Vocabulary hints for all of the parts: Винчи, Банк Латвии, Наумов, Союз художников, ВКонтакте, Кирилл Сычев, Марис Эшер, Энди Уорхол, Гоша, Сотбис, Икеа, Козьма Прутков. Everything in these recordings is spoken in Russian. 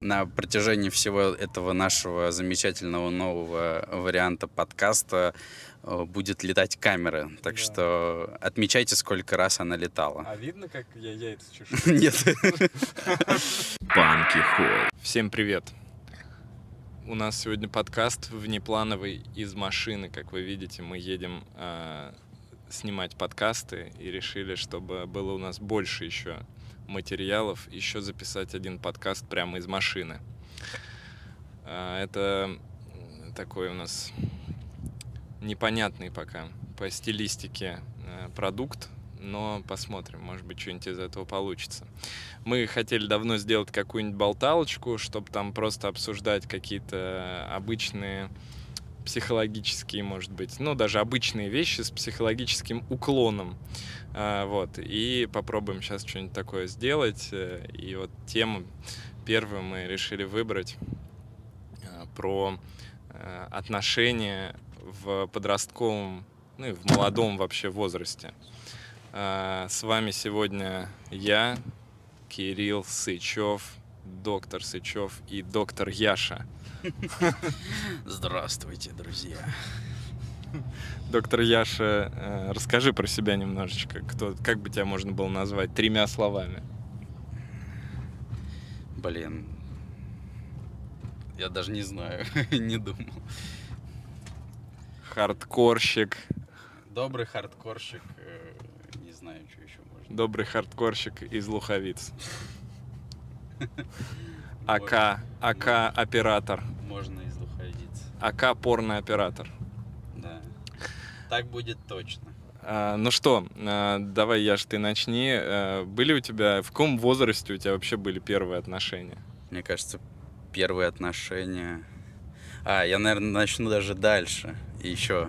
На протяжении всего этого нашего замечательного нового варианта подкаста будет летать камера. Так да. Что отмечайте, сколько раз она летала. А видно, как я яйца чешу? Нет. Панки-холл. Всем привет. У нас сегодня подкаст внеплановый из машины. Как вы видите, мы едем снимать подкасты и решили, чтобы было у нас больше еще материалов, еще записать один подкаст прямо из машины. Это такой у нас непонятный пока по стилистике продукт, но посмотрим, может быть, что-нибудь из этого получится. Мы хотели давно сделать какую-нибудь болталочку, чтобы там просто обсуждать какие-то обычные психологические, может быть, ну, даже обычные вещи с психологическим уклоном. Вот. И попробуем сейчас что-нибудь такое сделать. И вот тему первую мы решили выбрать про отношения в подростковом, ну и в молодом вообще возрасте. С вами сегодня я, Кирилл Сычев, доктор Сычев и доктор Яша. Здравствуйте, друзья. Доктор Яша, расскажи про себя немножечко. Как бы тебя можно было назвать тремя словами? Блин, я даже не знаю, не думал. Хардкорщик. Добрый хардкорщик. Не знаю, что еще можно. Добрый хардкорщик из Луховиц. АК оператор. Можно из Луховиц. АК порно-оператор. Да. Так будет точно. Ну что, давай, Яш, ты начни. Были у тебя, в каком возрасте у тебя вообще были первые отношения? Мне кажется, первые отношения... Я, наверное, начну даже дальше. И еще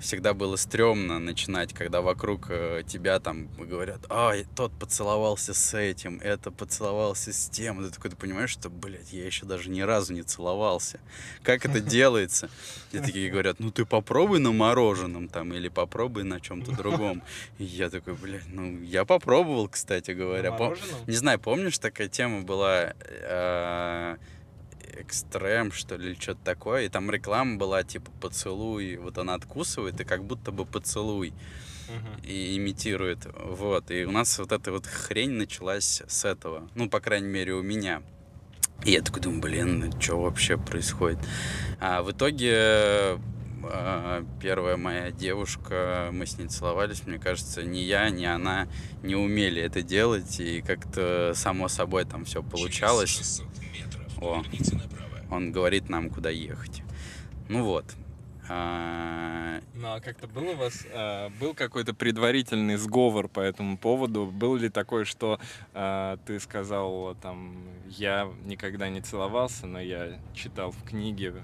всегда было стрёмно начинать, когда вокруг тебя там говорят: тот поцеловался с этим, это поцеловался с тем. Ты такой, ты понимаешь, что, блядь, я еще даже ни разу не целовался. Как это делается? И такие говорят: ну ты попробуй на мороженом там, или попробуй на чем-то другом. И я такой, блядь, ну я попробовал, кстати говоря. Не знаю, помнишь, такая тема была... Экстрем, что ли, или что-то такое. И там реклама была, типа, поцелуй. Вот она откусывает, и как будто бы поцелуй. И имитирует. Вот. И у нас вот эта вот хрень началась с этого. Ну, по крайней мере, у меня. И я такой думаю, блин, что вообще происходит? А в итоге первая моя девушка, мы с ней целовались. Мне кажется, ни я, ни она не умели это делать. И как-то само собой там все получалось. Он говорит нам, куда ехать. Ну вот. Ну а как-то был у вас был какой-то предварительный сговор по этому поводу? Был ли такое, что ты сказал там: я никогда не целовался, но я читал в книге,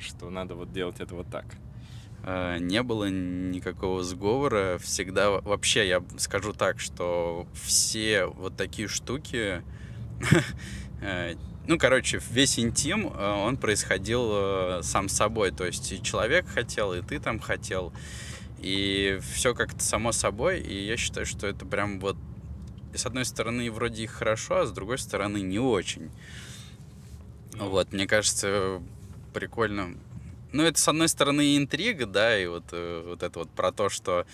что надо вот делать это вот так? Не было никакого сговора. Всегда, вообще, я скажу так, что все вот такие штуки... Ну, короче, весь интим, он происходил сам собой. То есть и человек хотел, и ты там хотел. И все как-то само собой. И я считаю, что это прям вот... С одной стороны, вроде и хорошо, а с другой стороны, не очень. Вот, мне кажется, прикольно... Ну, это, с одной стороны, интрига, да, и вот это вот про то, что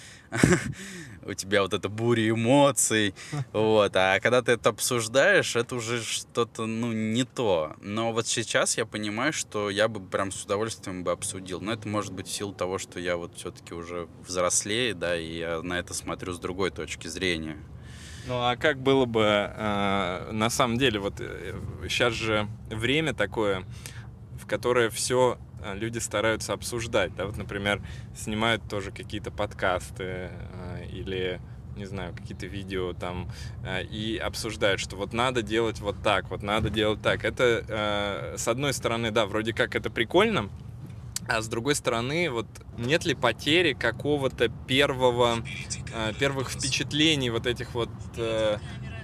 у тебя вот эта буря эмоций, вот, а когда ты это обсуждаешь, это уже что-то, ну, не то. Но вот сейчас я понимаю, что я бы прям с удовольствием бы обсудил, но это может быть в силу того, что я вот все-таки уже взрослее, да, и я на это смотрю с другой точки зрения. Ну, а как было бы, на самом деле, вот сейчас же время такое, в которое все... люди стараются обсуждать, да, вот, например, снимают тоже какие-то подкасты или, не знаю, какие-то видео там, и обсуждают, что вот надо делать вот так, вот надо делать так. Это, с одной стороны, да, вроде как это прикольно, а с другой стороны, вот нет ли потери какого-то первых впечатлений вот этих вот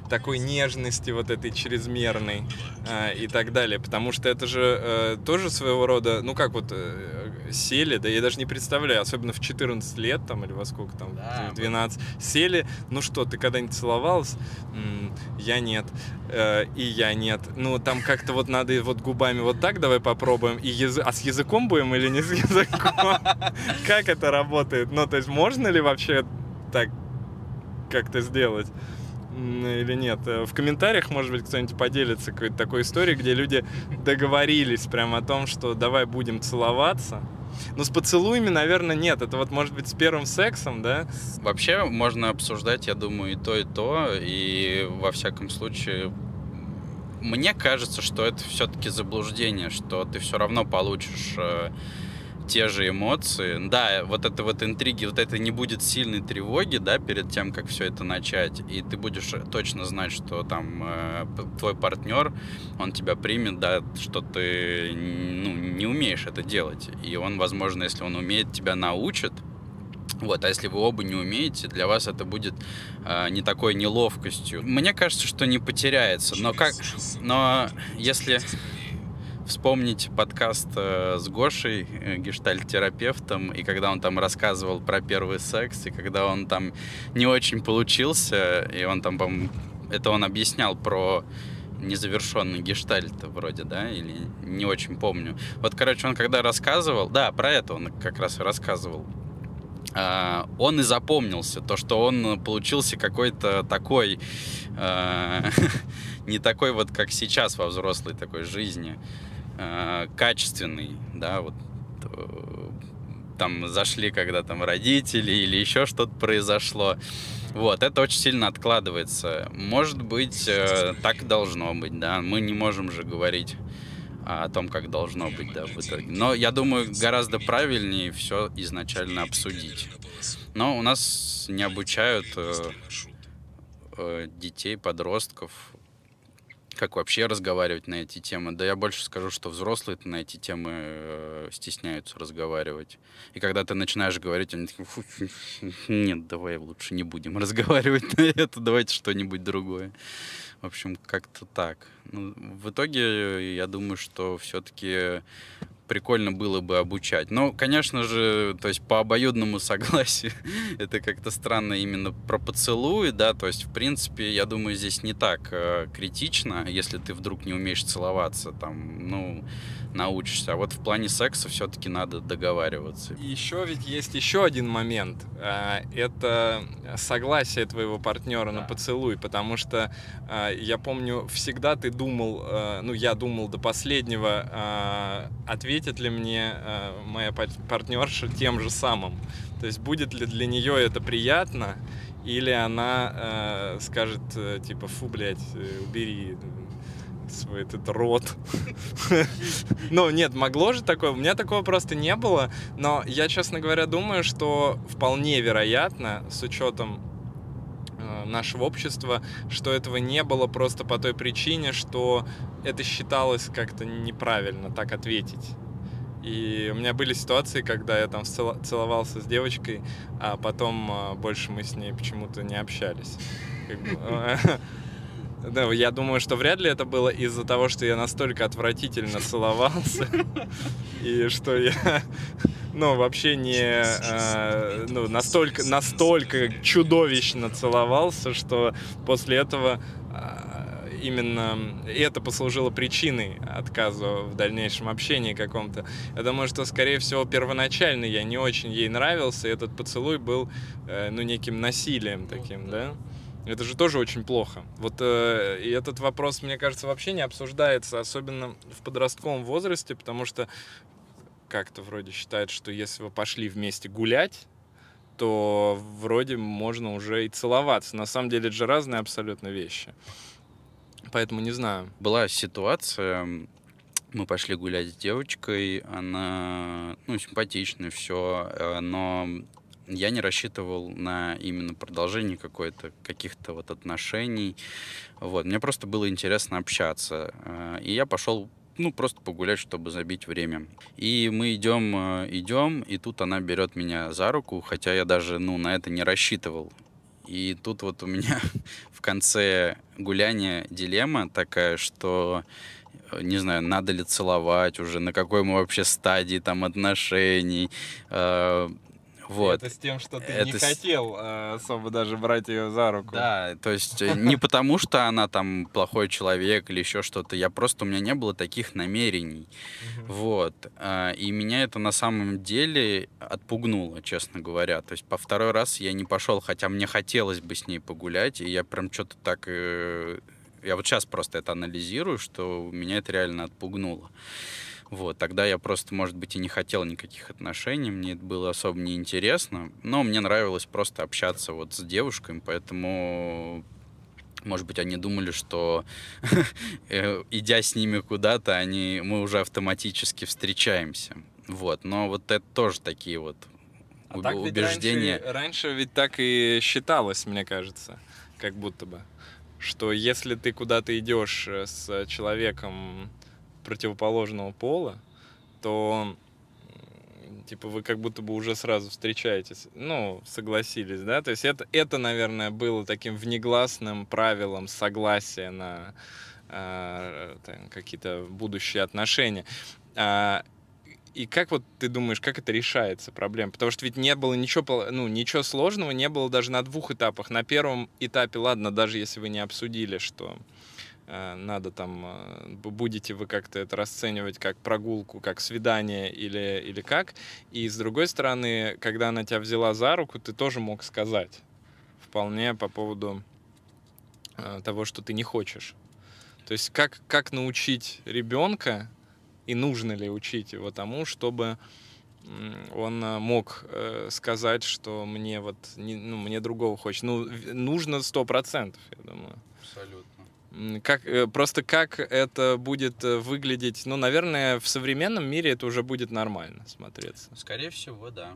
такой нежности вот этой чрезмерной и так далее. Потому что это же тоже своего рода, ну как вот сели, да я даже не представляю, особенно в 14 лет там или во сколько там, да, 12, сели, ну что, ты когда-нибудь целовалась? Я нет, и я нет. Ну там как-то вот надо вот губами вот так давай попробуем, и а с языком будем или не с языком? Как это работает? Ну то есть можно ли вообще так как-то сделать? Или нет. В комментариях, может быть, кто-нибудь поделится какой-то такой историей, где люди договорились прям о том, что давай будем целоваться. Но с поцелуями, наверное, нет. Это вот, может быть, с первым сексом, да? Вообще можно обсуждать, я думаю, и то, и то. И во всяком случае, мне кажется, что это все-таки заблуждение, что ты все равно получишь те же эмоции. Да, вот это вот интриги, вот это не будет сильной тревоги, да, перед тем, как все это начать. И ты будешь точно знать, что там твой партнер, он тебя примет, да, что ты, ну, не умеешь это делать. И он, возможно, если он умеет, тебя научит. Вот, а если вы оба не умеете, для вас это будет не такой неловкостью. Мне кажется, что не потеряется. Но как... Но если... Вспомнить подкаст с Гошей, гештальт-терапевтом, и когда он там рассказывал про первый секс, и когда он там не очень получился, и он там, по-моему, это он объяснял про незавершенный гештальт вроде, да, или не очень помню. Вот, короче, он когда рассказывал, да, про это он как раз и рассказывал, он и запомнился, то, что он получился какой-то такой, не такой вот, как сейчас во взрослой такой жизни, качественный, да, вот там зашли, когда там родители или еще что-то произошло, вот, это очень сильно откладывается, может быть, так должно быть, да, мы не можем же говорить о том, как должно быть, да, в итоге. Но я думаю, гораздо правильнее все изначально обсудить. Но у нас не обучают детей, подростков, как вообще разговаривать на эти темы. Да я больше скажу, что взрослые-то на эти темы стесняются разговаривать. И когда ты начинаешь говорить, они такие, фу, нет, давай лучше не будем разговаривать на это, давайте что-нибудь другое. В общем, как-то так. Ну, в итоге, я думаю, что все-таки прикольно было бы обучать. Но, конечно же, то есть по обоюдному согласию это как-то странно именно про поцелуи, да, то есть, в принципе, я думаю, здесь не так критично, если ты вдруг не умеешь целоваться, там, ну, научишься. А вот в плане секса все-таки надо договариваться. И еще ведь есть еще один момент. Это согласие твоего партнера, да, на поцелуй, потому что я помню, всегда ты думал, ну, я думал до последнего, ответит ли мне моя партнерша тем же самым. То есть будет ли для нее это приятно, или она скажет, типа, фу, блядь, убери свой этот рот. Ну, нет, могло же такое. У меня такого просто не было. Но я, честно говоря, думаю, что вполне вероятно, с учетом нашего общества, что этого не было просто по той причине, что это считалось как-то неправильно так ответить. И у меня были ситуации, когда я там целовался с девочкой, а потом больше мы с ней почему-то не общались. Да, я думаю, что вряд ли это было из-за того, что я настолько отвратительно целовался, и что я, ну, вообще не ну, настолько чудовищно целовался, что после этого именно это послужило причиной отказа в дальнейшем общении каком-то. Я думаю, что, скорее всего, первоначально я не очень ей нравился, и этот поцелуй был, ну, неким насилием таким, да? Это же тоже очень плохо. Вот и этот вопрос, мне кажется, вообще не обсуждается, особенно в подростковом возрасте, потому что как-то вроде считают, что если вы пошли вместе гулять, то вроде можно уже и целоваться. На самом деле это же разные абсолютно вещи. Поэтому не знаю. Была ситуация, мы пошли гулять с девочкой, она, ну, симпатичная, все, но... Я не рассчитывал на именно продолжение каких-то вот отношений. Вот. Мне просто было интересно общаться. И я пошел, ну, просто погулять, чтобы забить время. И мы идем, и тут она берет меня за руку, хотя я даже, ну, на это не рассчитывал. И тут вот у меня в конце гуляния дилемма такая, что, не знаю, надо ли целовать уже, на какой мы вообще стадии там отношений. Вот. Это с тем, что ты не хотел особо даже брать ее за руку. Да, то есть не потому, что она там плохой человек или еще что-то, я просто, у меня не было таких намерений. Вот. И меня это на самом деле отпугнуло, честно говоря. То есть по второй раз я не пошел, хотя мне хотелось бы с ней погулять, и я прям что-то так... Я вот сейчас просто это анализирую, что меня это реально отпугнуло. Вот, тогда я просто, может быть, и не хотел никаких отношений, мне это было особо неинтересно, но мне нравилось просто общаться вот с девушками, поэтому, может быть, они думали, что, идя с ними куда-то, мы уже автоматически встречаемся, вот, но вот это тоже такие вот убеждения. Раньше ведь так и считалось, мне кажется, как будто бы, что если ты куда-то идешь с человеком противоположного пола, то типа вы как будто бы уже сразу встречаетесь, ну, согласились, да, то есть это наверное, было таким внегласным правилом согласия на какие-то будущие отношения. И как вот ты думаешь, как это решается, проблема? Потому что ведь не было ничего, ну, ничего сложного, не было даже на двух этапах. На первом этапе, ладно, даже если вы не обсудили, что надо там, будете вы как-то это расценивать как прогулку, как свидание или как. И с другой стороны, когда она тебя взяла за руку, ты тоже мог сказать вполне по поводу того, что ты не хочешь. То есть как научить ребенка, и нужно ли учить его тому, чтобы он мог сказать, что мне вот, ну, мне другого хочется. Ну, нужно 100%, я думаю. Абсолютно. Как это будет выглядеть? Ну, наверное, в современном мире это уже будет нормально смотреться. Скорее всего, да.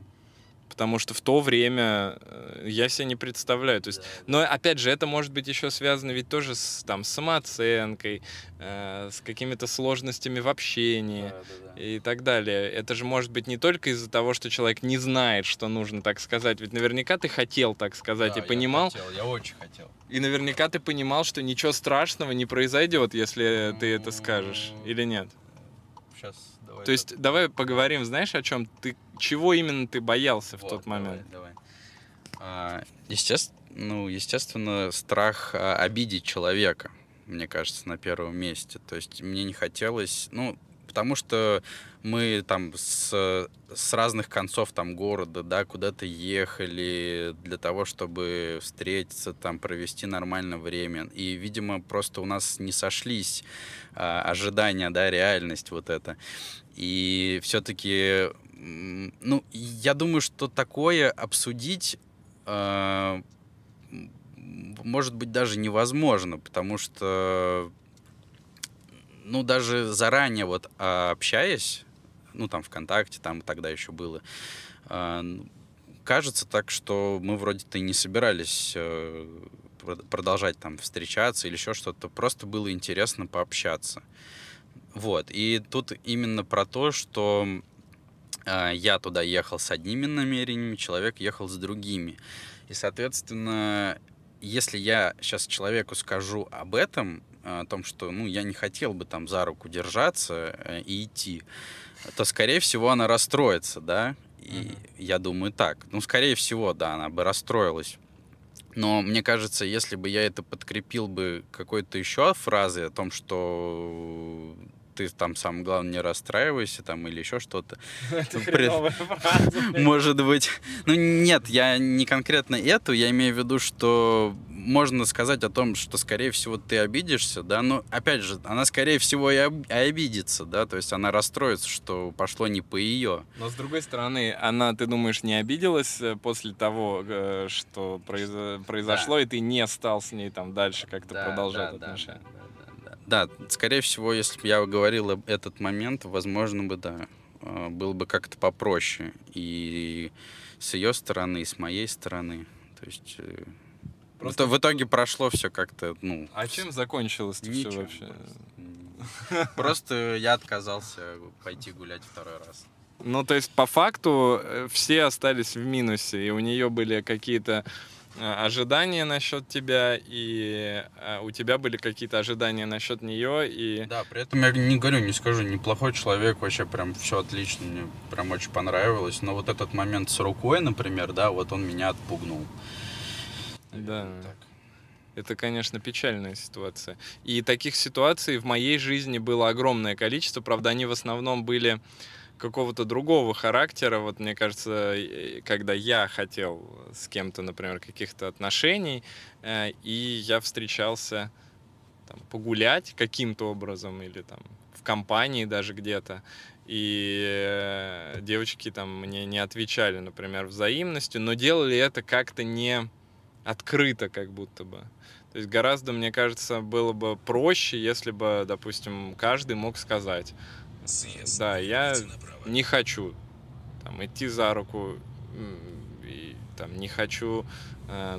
Потому что в то время я себе не представляю. То есть, да. Но, опять же, это может быть еще связано ведь тоже с самооценкой, с какими-то сложностями в общении, да. И так далее. Это же может быть не только из-за того, что человек не знает, что нужно так сказать. Ведь наверняка ты хотел так сказать, да, и понимал. Я очень хотел. И наверняка ты понимал, что ничего страшного не произойдет, если ты это скажешь, или нет? Сейчас... То есть давай поговорим, знаешь, о чем ты, чего именно ты боялся в тот момент? Давай. Естественно, страх обидеть человека, мне кажется, на первом месте. То есть мне не хотелось, ну, потому что мы там с разных концов там города, да, куда-то ехали для того, чтобы встретиться, там провести нормально время. И, видимо, просто у нас не сошлись ожидания, да, реальность вот эта. И все-таки, ну, я думаю, что такое обсудить может быть даже невозможно, потому что, ну, даже заранее вот общаясь, ну, там, ВКонтакте, там тогда еще было, кажется так, что мы вроде-то и не собирались продолжать там встречаться или еще что-то, просто было интересно пообщаться. Вот, и тут именно про то, что я туда ехал с одними намерениями, человек ехал с другими. И, соответственно, если я сейчас человеку скажу об этом, о том, что, ну, я не хотел бы там за руку держаться и идти, то, скорее всего, она расстроится, да? И я думаю так. Ну, скорее всего, да, она бы расстроилась. Но мне кажется, если бы я это подкрепил бы какой-то еще фразой о том, что ты там, самое главное, не расстраивайся там или еще что-то. Может быть. Ну, нет, я не конкретно эту, я имею в виду, что можно сказать о том, что, скорее всего, ты обидишься, да, но, опять же, она, скорее всего, и обидится, да, то есть она расстроится, что пошло не по ее. Но, с другой стороны, она, ты думаешь, не обиделась после того, что произошло, да, и ты не стал с ней там дальше как-то, да, продолжать, да, отношения? Да, скорее всего, если бы я говорил об этот момент, возможно бы, да, было бы как-то попроще и с ее стороны, и с моей стороны, то есть... Просто в итоге прошло все как-то, ну... А чем закончилось-то все вообще? Просто я отказался пойти гулять второй раз. Ну, то есть, по факту, все остались в минусе, и у нее были какие-то ожидания насчет тебя, и у тебя были какие-то ожидания насчет нее. И... Да, при этом я не говорю, не скажу, неплохой человек, вообще прям все отлично, мне прям очень понравилось. Но вот этот момент с рукой, например, да, вот он меня отпугнул. Да. Так. Это, конечно, печальная ситуация. И таких ситуаций в моей жизни было огромное количество. Правда, они в основном были какого-то другого характера. Вот мне кажется, когда я хотел с кем-то, например, каких-то отношений, и я встречался там, погулять каким-то образом или там в компании даже где-то, и девочки там мне не отвечали, например, взаимностью, но делали это как-то не... открыто как будто бы. То есть гораздо, мне кажется, было бы проще, если бы, допустим, каждый мог сказать: да, я не хочу там идти за руку, и, там, не хочу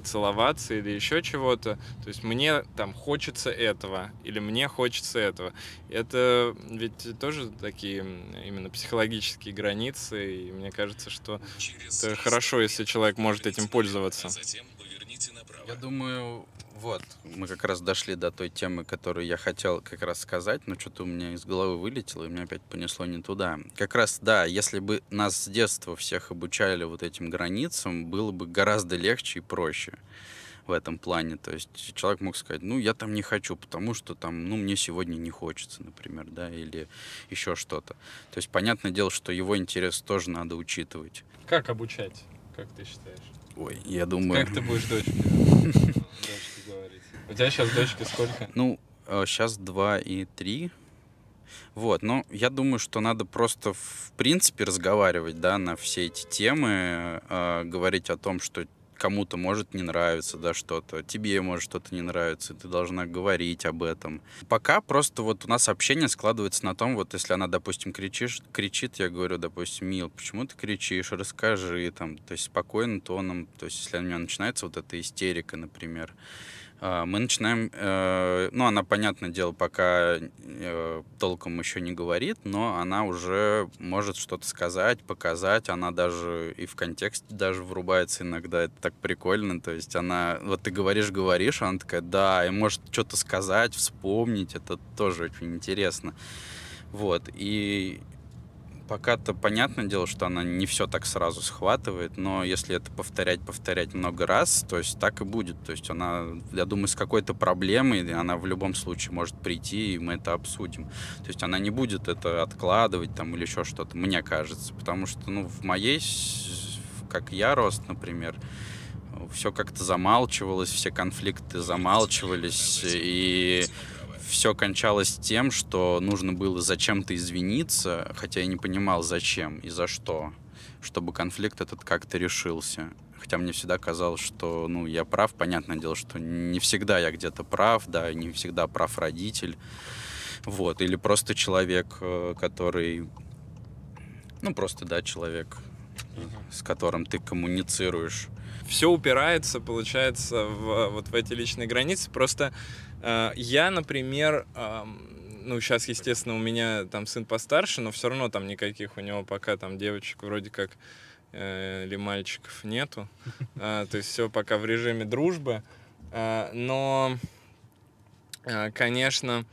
целоваться или еще чего-то. То есть мне там хочется этого, или мне хочется этого. Это ведь тоже такие именно психологические границы, и мне кажется, что это хорошо, если человек может этим пользоваться. Я думаю, вот, мы как раз дошли до той темы, которую я хотел как раз сказать, но что-то у меня из головы вылетело, и меня опять понесло не туда. Как раз, да, если бы нас с детства всех обучали вот этим границам, было бы гораздо легче и проще в этом плане. То есть человек мог сказать: ну, я там не хочу, потому что там, ну, мне сегодня не хочется, например, да, или еще что-то. То есть понятное дело, что его интерес тоже надо учитывать. Как обучать, как ты считаешь? Ой, я думаю... Как ты будешь дочке говорить? У тебя сейчас дочке сколько? Ну, сейчас 2 и 3. Вот, но я думаю, что надо просто в принципе разговаривать, да, на все эти темы, говорить о том, что кому-то может не нравиться, да, что-то, тебе может что-то не нравится, и ты должна говорить об этом. Пока просто вот у нас общение складывается на том, вот если она, допустим, кричит, я говорю, допустим: Мил, почему ты кричишь, расскажи, там, то есть спокойным тоном, то есть если у меня начинается вот эта истерика, например, мы начинаем, ну, она, понятное дело, пока толком еще не говорит, но она уже может что-то сказать, показать, она даже и в контексте даже врубается иногда, это так прикольно, то есть она, вот ты говоришь, она такая, да, и может что-то сказать, вспомнить, это тоже очень интересно, вот, и... Пока-то понятное дело, что она не все так сразу схватывает, но если это повторять много раз, то есть так и будет. То есть она, я думаю, с какой-то проблемой она в любом случае может прийти, и мы это обсудим. То есть она не будет это откладывать там или еще что-то, мне кажется. Потому что, ну, в моей, как я рос, например, все как-то замалчивалось, все конфликты замалчивались, и... Все кончалось тем, что нужно было зачем-то извиниться, хотя я не понимал, зачем и за что, чтобы конфликт этот как-то решился. Хотя мне всегда казалось, что, ну, я прав, понятное дело, что не всегда я где-то прав, да, не всегда прав родитель, вот, или просто человек, который, ну, просто, да, человек, с которым ты коммуницируешь. Все упирается, получается, вот в эти личные границы, просто... Я, например, ну, сейчас, естественно, у меня там сын постарше, но все равно там никаких у него пока там девочек вроде как или мальчиков нету. То есть все пока в режиме дружбы. Но, конечно,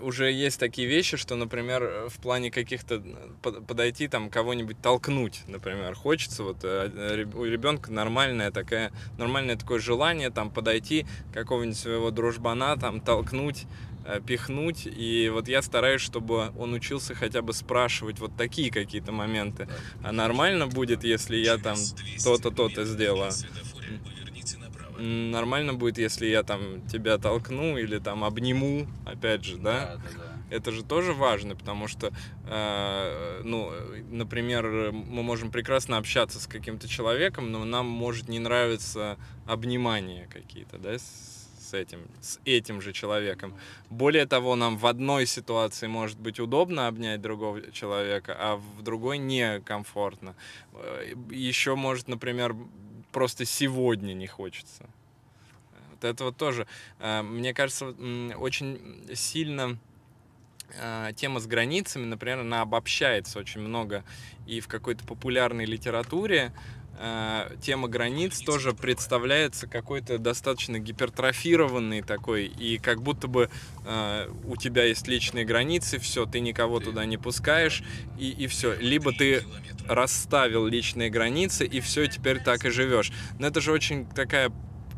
уже есть такие вещи, что, например, в плане каких-то подойти, там, кого-нибудь толкнуть, например, хочется, вот у ребенка нормальное такое желание, там, подойти какого-нибудь своего дружбана, там, толкнуть, пихнуть, и вот я стараюсь, чтобы он учился хотя бы спрашивать вот такие какие-то моменты, а нормально будет, если я там то-то сделаю? Нормально будет, если я там тебя толкну или там обниму, опять же, да? Да. Это же тоже важно, потому что, ну, например, мы можем прекрасно общаться с каким-то человеком, но нам может не нравиться обнимания какие-то, да, с этим же человеком. Более того, нам в одной ситуации может быть удобно обнять другого человека, а в другой некомфортно. Еще может, например, просто сегодня не хочется. Вот это вот тоже, мне кажется, очень сильно тема с границами, например, она обобщается очень много и в какой-то популярной литературе, тема границ тоже представляется какой-то достаточно гипертрофированной такой, и как будто бы у тебя есть личные границы, все, ты никого туда не пускаешь, и все. Либо ты расставил личные границы, и все, теперь так и живешь. Но это же очень такая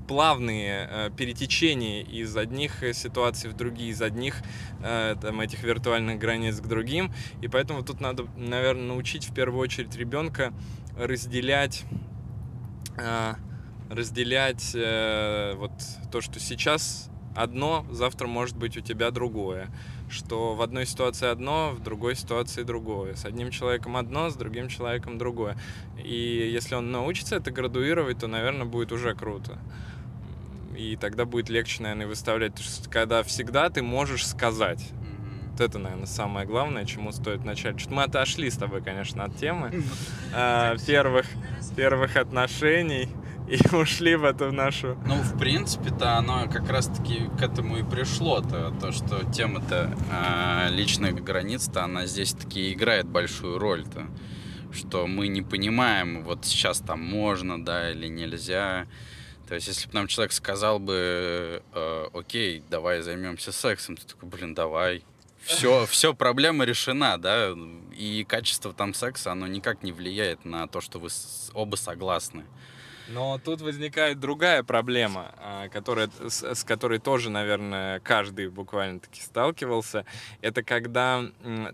плавные перетечения из одних ситуаций в другие, из одних там, этих виртуальных границ к другим. И поэтому тут надо, наверное, научить в первую очередь ребенка разделять вот то, что сейчас одно, завтра может быть у тебя другое. Что в одной ситуации одно, в другой ситуации другое. С одним человеком одно, с другим человеком другое. И если он научится это градуировать, то, наверное, будет уже круто. И тогда будет легче, наверное, выставлять. Потому что когда всегда ты можешь сказать. Вот это, наверное, самое главное, чему стоит начать. Что-то мы отошли с тобой, конечно, от темы первых отношений. И ушли в эту нашу... Ну, в принципе-то оно как раз-таки к этому и пришло-то. То, что тема-то личных границ-то, она здесь-таки играет большую роль-то. Что мы не понимаем, вот сейчас там можно, да, или нельзя. То есть, если бы нам человек сказал бы, окей, давай займемся сексом, ты такой, блин, давай. Все, проблема решена, да. И качество там секса, оно никак не влияет на то, что вы оба согласны. Но тут возникает другая проблема, с которой тоже, наверное, каждый буквально-таки сталкивался. Это когда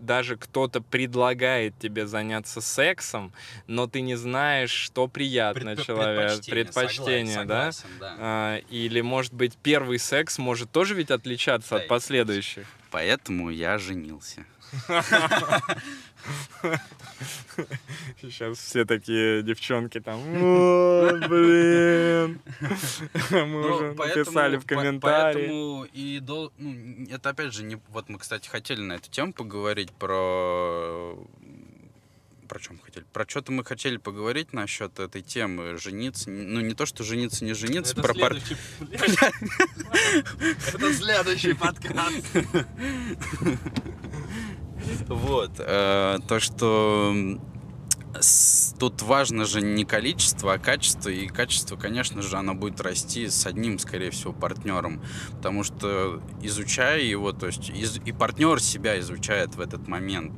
даже кто-то предлагает тебе заняться сексом, но ты не знаешь, что приятно человеку. Предпочтение, да? Согласен, да. Или, может быть, первый секс может тоже ведь отличаться от последующих. Поэтому я женился. Сейчас все такие девчонки там, блин, мы уже написали в комментариях. И это опять же, вот мы, кстати, хотели на эту тему поговорить про что-то мы хотели поговорить насчет этой темы. Жениться. Ну, не то, что жениться, не жениться. Это про следующий... Это следующий подкаст. Вот. То, что тут важно же не количество, а качество. И качество, конечно же, оно будет расти с одним, скорее всего, партнером. Потому что изучая его, то есть и партнер себя изучает в этот момент.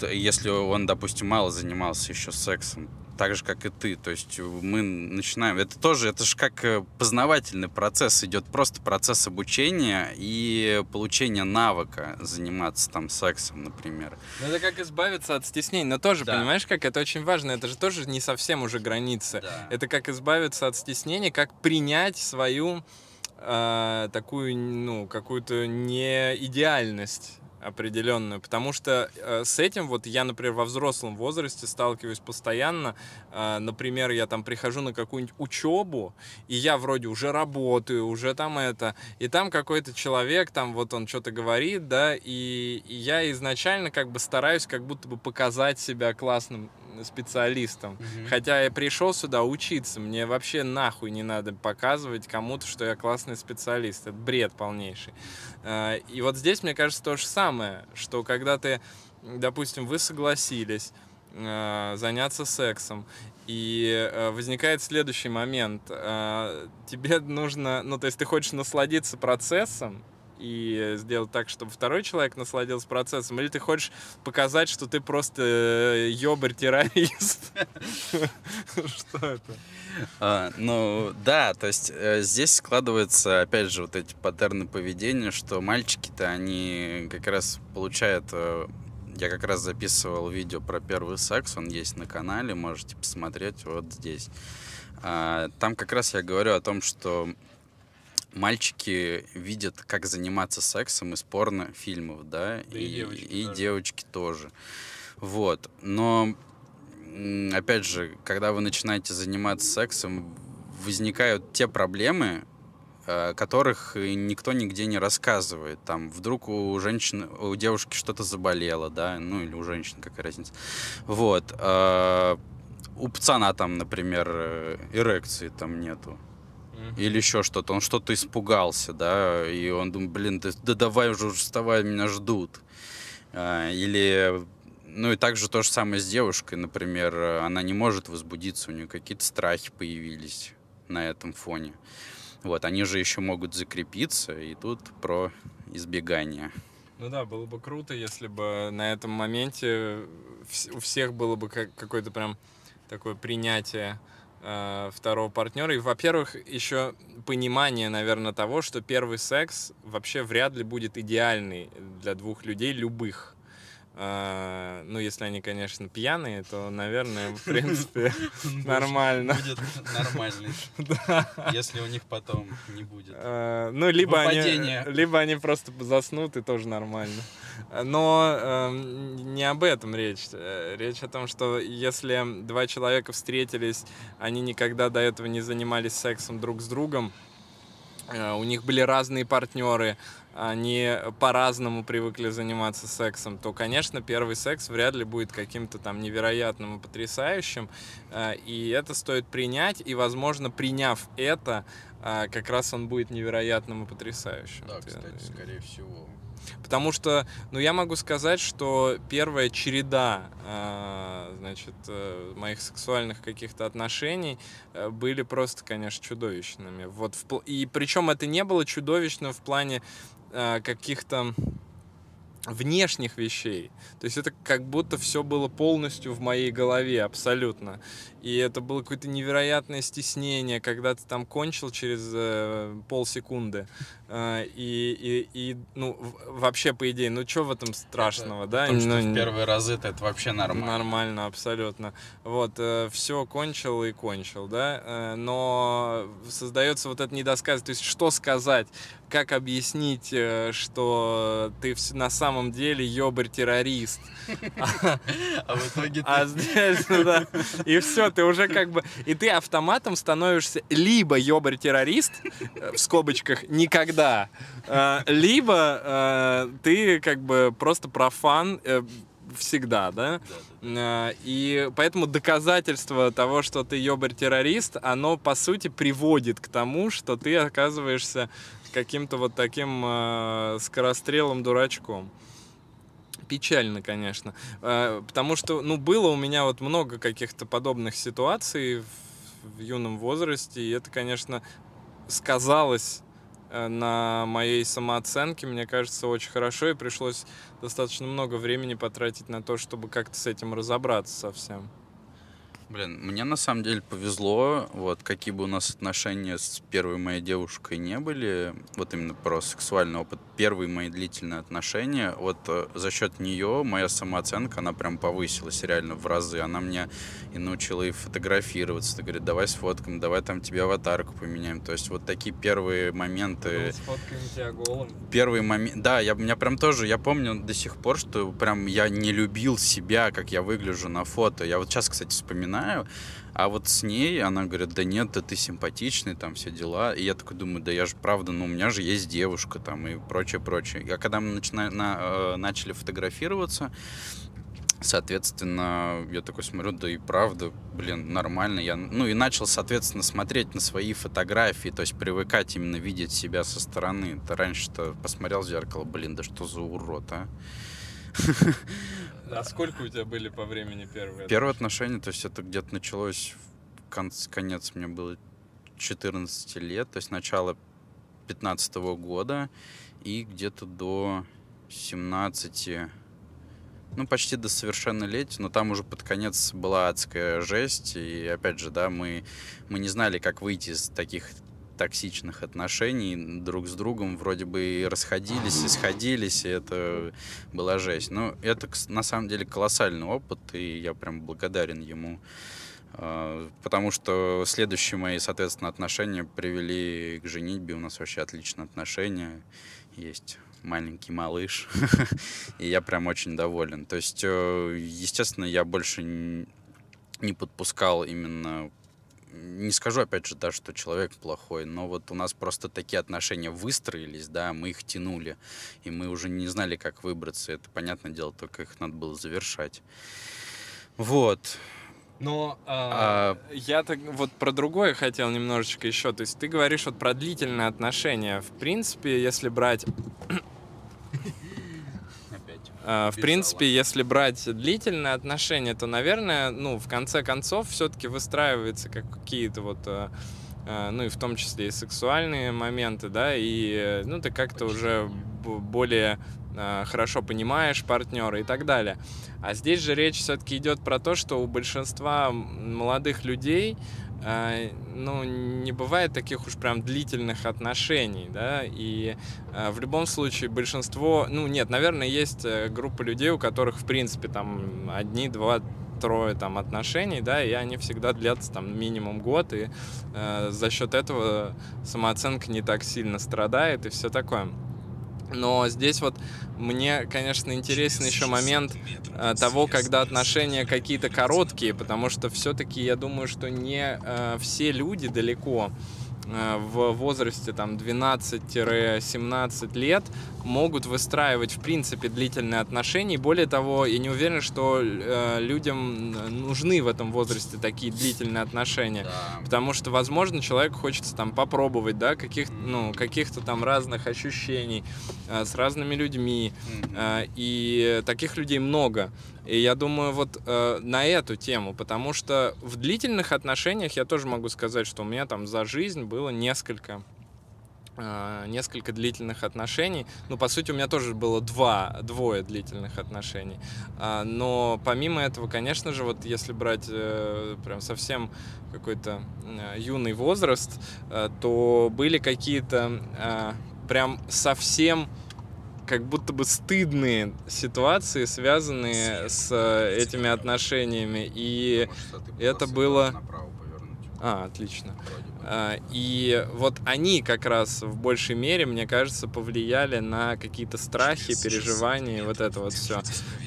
Если он, допустим, мало занимался еще сексом, так же, как и ты, то есть мы начинаем, это же как познавательный процесс идет, просто процесс обучения и получения навыка заниматься там сексом, например. Это как избавиться от стеснений, но тоже, да. Понимаешь, как это очень важно, это же тоже не совсем уже границы, да. Это как избавиться от стеснений, как принять свою такую, ну, какую-то неидеальность определенную, потому что с этим вот я, например, во взрослом возрасте сталкиваюсь постоянно. Например, я там прихожу на какую-нибудь учебу, и я вроде уже работаю, уже там это, и там какой-то человек, там вот он что-то говорит, да, и я изначально как бы стараюсь как будто бы показать себя классным специалистом, хотя я пришел сюда учиться, мне вообще нахуй не надо показывать кому-то, что я классный специалист, это бред полнейший. И вот здесь, мне кажется, то же самое, что когда ты, допустим, вы согласились заняться сексом, и возникает следующий момент, тебе нужно, ну, то есть ты хочешь насладиться процессом, и сделать так, чтобы второй человек насладился процессом, или ты хочешь показать, что ты просто ёбарь-террорист? Что это? Ну, да, то есть здесь складываются, опять же, вот эти паттерны поведения, что мальчики-то, они как раз получают... Я как раз записывал видео про первый секс, он есть на канале, можете посмотреть вот здесь. Там как раз я говорю о том, что мальчики видят, как заниматься сексом из порнофильмов, да, и девочки тоже. Вот. Но, опять же, когда вы начинаете заниматься сексом, возникают те проблемы, которых никто нигде не рассказывает. Там вдруг у девушки что-то заболело, да, ну или у женщины, какая разница. Вот. У пацана там, например, эрекции там нету. Или еще что-то, он что-то испугался, да, и он думает, блин, да давай уже, вставай, меня ждут. Или, Ну и также то же самое с девушкой, например. Она не может возбудиться, у нее какие-то страхи появились на этом фоне. Вот, они же еще могут закрепиться, и тут про избегание. Ну да, было бы круто, если бы на этом моменте у всех было бы какое-то прям такое принятие второго партнера. И, во-первых, еще понимание, наверное, того, что первый секс вообще вряд ли будет идеальный для двух людей любых. Ну, если они, конечно, пьяные, то, наверное, в принципе, нормально. Будет нормальный, если у них потом не будет. Ну, либо они просто заснут, и тоже нормально. Но не об этом речь. Речь о том, что если два человека встретились, они никогда до этого не занимались сексом друг с другом, у них были разные партнеры, они по-разному привыкли заниматься сексом, то, конечно, первый секс вряд ли будет каким-то там невероятным и потрясающим. И это стоит принять, и, возможно, приняв это, как раз он будет невероятным и потрясающим. Да, кстати, скорее всего. Потому что, ну, я могу сказать, что первая череда, значит, моих сексуальных каких-то отношений были просто, конечно, чудовищными. Вот, и причем это не было чудовищно в плане каких-то внешних вещей. То есть это как будто все было полностью в моей голове, абсолютно. И это было какое-то невероятное стеснение, когда ты там кончил через полсекунды. Ну, вообще, по идее, ну, что в этом страшного, это, да? Потому что в первые разы это вообще нормально. Нормально, абсолютно. Вот, все кончил и кончил, да? Но создается вот эта недосказанность. То есть что сказать? Как объяснить, что ты на самом деле ёбарь-террорист? А в итоге ты... А здесь, да. И все, ты уже как бы... И ты автоматом становишься либо ёбарь-террорист, в скобочках, никогда, либо ты как бы просто профан всегда, да? Да. И поэтому доказательство того, что ты ёбарь-террорист, оно, по сути, приводит к тому, что ты оказываешься каким-то вот таким скорострелым дурачком. Печально, конечно. Потому что, ну, было у меня вот много каких-то подобных ситуаций в юном возрасте, и это, конечно, сказалось на моей самооценке, мне кажется, очень хорошо, и пришлось достаточно много времени потратить на то, чтобы как-то с этим разобраться совсем. Блин, мне на самом деле повезло, вот какие бы у нас отношения с первой моей девушкой не были, вот именно про сексуальный опыт, первые мои длительные отношения, вот за счет нее моя самооценка, она прям повысилась реально в разы, она меня и научила и фотографироваться, ты говорит, давай сфоткаем, давай там тебе аватарку поменяем, то есть вот такие первые моменты. Сфоткаем тебя голым. Первые моменты, да, у меня прям тоже, я помню до сих пор, что прям я не любил себя, как я выгляжу на фото, я вот сейчас, кстати, вспоминаю. А вот с ней она говорит, да нет, да ты симпатичный, там все дела. И я такой думаю, да я же правда, ну у меня же есть девушка там и прочее. А когда мы начали фотографироваться, соответственно, я такой смотрю, да и правда, блин, нормально. Ну и начал, соответственно, смотреть на свои фотографии, то есть привыкать именно видеть себя со стороны. Раньше-то посмотрел в зеркало, блин, да что за урод, а? А сколько у тебя были по времени первые? Первые отношения, то есть это где-то началось, конец мне было 14 лет, то есть начало 2015 года и где-то до 17, ну почти до совершеннолетия, но там уже под конец была адская жесть, и опять же, да, мы не знали, как выйти из таких токсичных отношений друг с другом, вроде бы и расходились, и сходились, и это была жесть. Но это, на самом деле, колоссальный опыт, и я прям благодарен ему, потому что следующие мои, соответственно, отношения привели к женитьбе, у нас вообще отличные отношения, есть маленький малыш, и я прям очень доволен. То есть, естественно, я больше не подпускал именно... Не скажу, опять же, да, что человек плохой, но вот у нас просто такие отношения выстроились, да, мы их тянули, и мы уже не знали, как выбраться. Это, понятное дело, только их надо было завершать. Вот. Но я так вот про другое хотел немножечко еще. То есть ты говоришь вот про длительные отношения. В принципе, если брать... В принципе, если брать длительные отношения, то, наверное, ну, в конце концов, все-таки выстраиваются какие-то вот, ну, и в том числе и сексуальные моменты, да, и, ну, ты как-то уже более хорошо понимаешь партнера и так далее. А здесь же речь все-таки идет про то, что у большинства молодых людей, ну, не бывает таких уж прям длительных отношений, да, и в любом случае большинство, ну, нет, наверное, есть группа людей, у которых, в принципе, там, одни, два, трое, там, отношений, да, и они всегда длятся, там, минимум год, и за счет этого самооценка не так сильно страдает и все такое. Но здесь вот мне, конечно, интересен еще момент того, когда отношения какие-то короткие, потому что все-таки я думаю, что не все люди далеко в возрасте там 12-17 лет могут выстраивать, в принципе, длительные отношения. И более того, я не уверен, что людям нужны в этом возрасте такие длительные отношения. Да. Потому что, возможно, человеку хочется там попробовать, да, каких-то там разных ощущений с разными людьми. И таких людей много. И я думаю, вот на эту тему, потому что в длительных отношениях я тоже могу сказать, что у меня там за жизнь было несколько длительных отношений. Ну, по сути, у меня тоже было двое длительных отношений. Но помимо этого, конечно же, вот если брать прям совсем какой-то юный возраст, то были какие-то прям совсем как будто бы стыдные ситуации, связанные с этими отношениями, и это было... отлично. И вот они как раз в большей мере, мне кажется, повлияли на какие-то страхи, переживания и вот это вот все.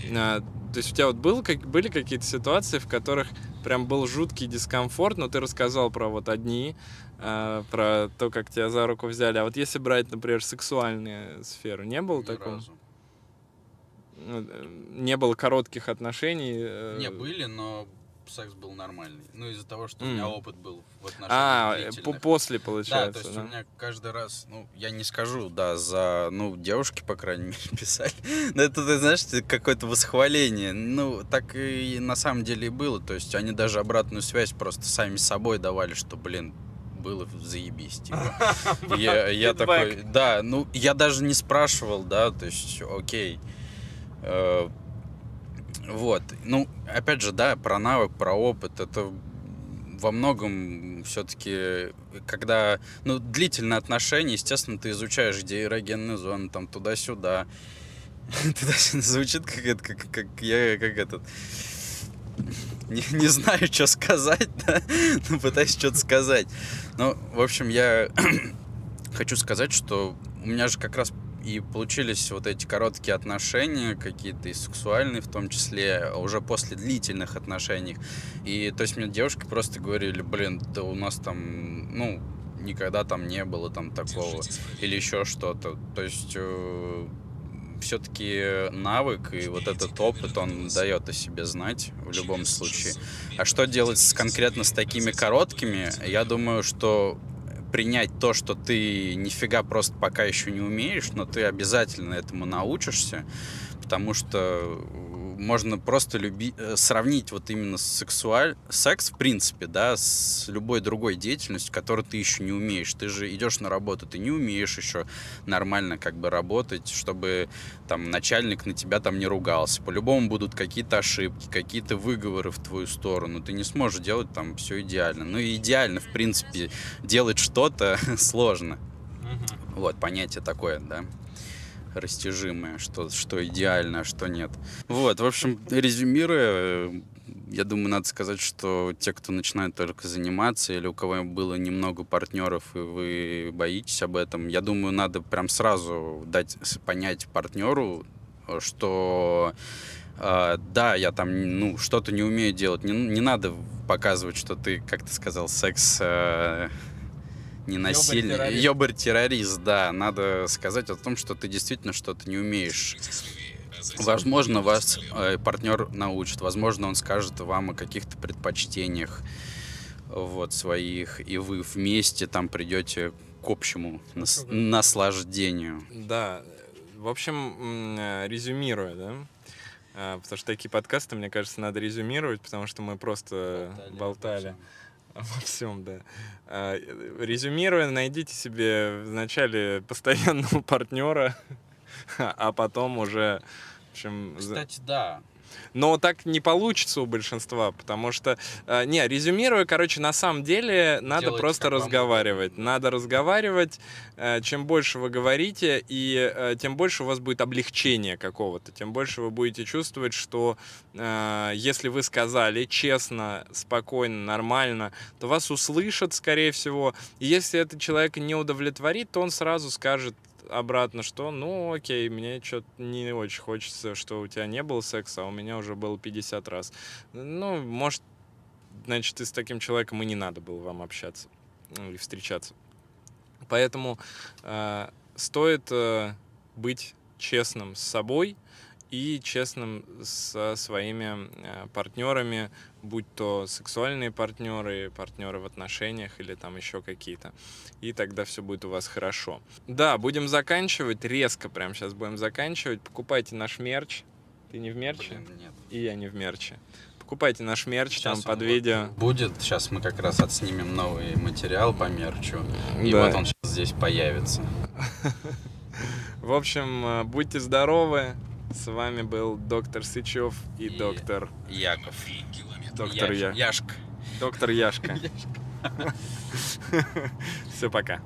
То есть у тебя вот были какие-то ситуации, в которых прям был жуткий дискомфорт, но ты рассказал про вот одни, про то, как тебя за руку взяли. А вот если брать, например, сексуальную сферу, не было такого? Разу. Не было коротких отношений? Не, были, но секс был нормальный. Ну, из-за того, что у меня опыт был в отношениях длительных. После, получается. Да, то есть у меня каждый раз, ну, я не скажу, да, за, ну, девушки, по крайней мере, писали. Но это, ты знаешь, какое-то восхваление. Ну, так и на самом деле и было. То есть они даже обратную связь просто сами собой давали, что, блин, было заебись, типа. Я такой, да, ну, я даже не спрашивал, да, то есть, окей. Вот, ну, опять же, да, про навык, про опыт, это во многом все-таки, когда, ну, длительные отношения, естественно, ты изучаешь, где эрогенные зоны, там, туда-сюда, звучит как я, как этот... Не знаю, что сказать, да, но пытаюсь что-то сказать. Ну, в общем, я хочу сказать, что у меня же как раз и получились вот эти короткие отношения, какие-то и сексуальные, в том числе, уже после длительных отношений. И, то есть, мне девушки просто говорили, блин, да у нас там, ну, никогда там не было там такого или еще что-то. То есть... все-таки навык и вот этот опыт, он дает о себе знать в любом случае. А что делать конкретно с такими короткими? Я думаю, что принять то, что ты нифига просто пока еще не умеешь, но ты обязательно этому научишься, потому что можно просто сравнить вот именно секс, в принципе, да, с любой другой деятельностью, которую ты еще не умеешь. Ты же идешь на работу, ты не умеешь еще нормально как бы работать, чтобы там начальник на тебя там не ругался. По-любому будут какие-то ошибки, какие-то выговоры в твою сторону. Ты не сможешь делать там все идеально. Ну и идеально, в принципе, делать что-то сложно. Вот, понятие такое, да, растяжимое, что идеально, а что нет. Вот, в общем, резюмируя, я думаю, надо сказать, что те, кто начинает только заниматься, или у кого было немного партнеров, и вы боитесь об этом, я думаю, надо прям сразу дать понять партнеру, что да, я там, ну, что-то не умею делать. Не надо показывать, что ты, как ты сказал, секс... не насильник, ёбарь-террорист, да. Надо сказать о том, что ты действительно что-то не умеешь. Возможно, вас партнер научит, возможно, он скажет вам о каких-то предпочтениях вот своих, и вы вместе там придете к общему наслаждению. Да, В общем, резюмируя, да? Потому что такие подкасты, мне кажется, надо резюмировать, потому что мы просто болтали обо всем, да. Резюмируя, найдите себе вначале постоянного партнера, а потом уже, в общем... Кстати, да. Но так не получится у большинства, потому что... Не, резюмируя, короче, на самом деле надо делайте просто разговаривать. Надо разговаривать. Чем больше вы говорите, и тем больше у вас будет облегчение какого-то. Тем больше вы будете чувствовать, что если вы сказали честно, спокойно, нормально, то вас услышат, скорее всего. И если этот человек не удовлетворит, то он сразу скажет обратно, что ну окей, мне что-то не очень хочется, что у тебя не было секса, а у меня уже было 50 раз. Ну, может, значит, и с таким человеком и не надо было вам общаться или встречаться. Поэтому стоит быть честным с собой и честным со своими партнерами, будь то сексуальные партнеры, партнеры в отношениях или там еще какие-то. И тогда все будет у вас хорошо. Да, будем заканчивать, резко прям сейчас будем заканчивать. Покупайте наш мерч. Ты не в мерче? Блин, нет. И я не в мерче. Покупайте наш мерч, сейчас там под видео. Будет, сейчас мы как раз отснимем новый материал по мерчу. И да. Вот он сейчас здесь появится. В общем, будьте здоровы. С вами был доктор Сычев и доктор Яков. Доктор Яшка. Доктор Яшка. Все, пока.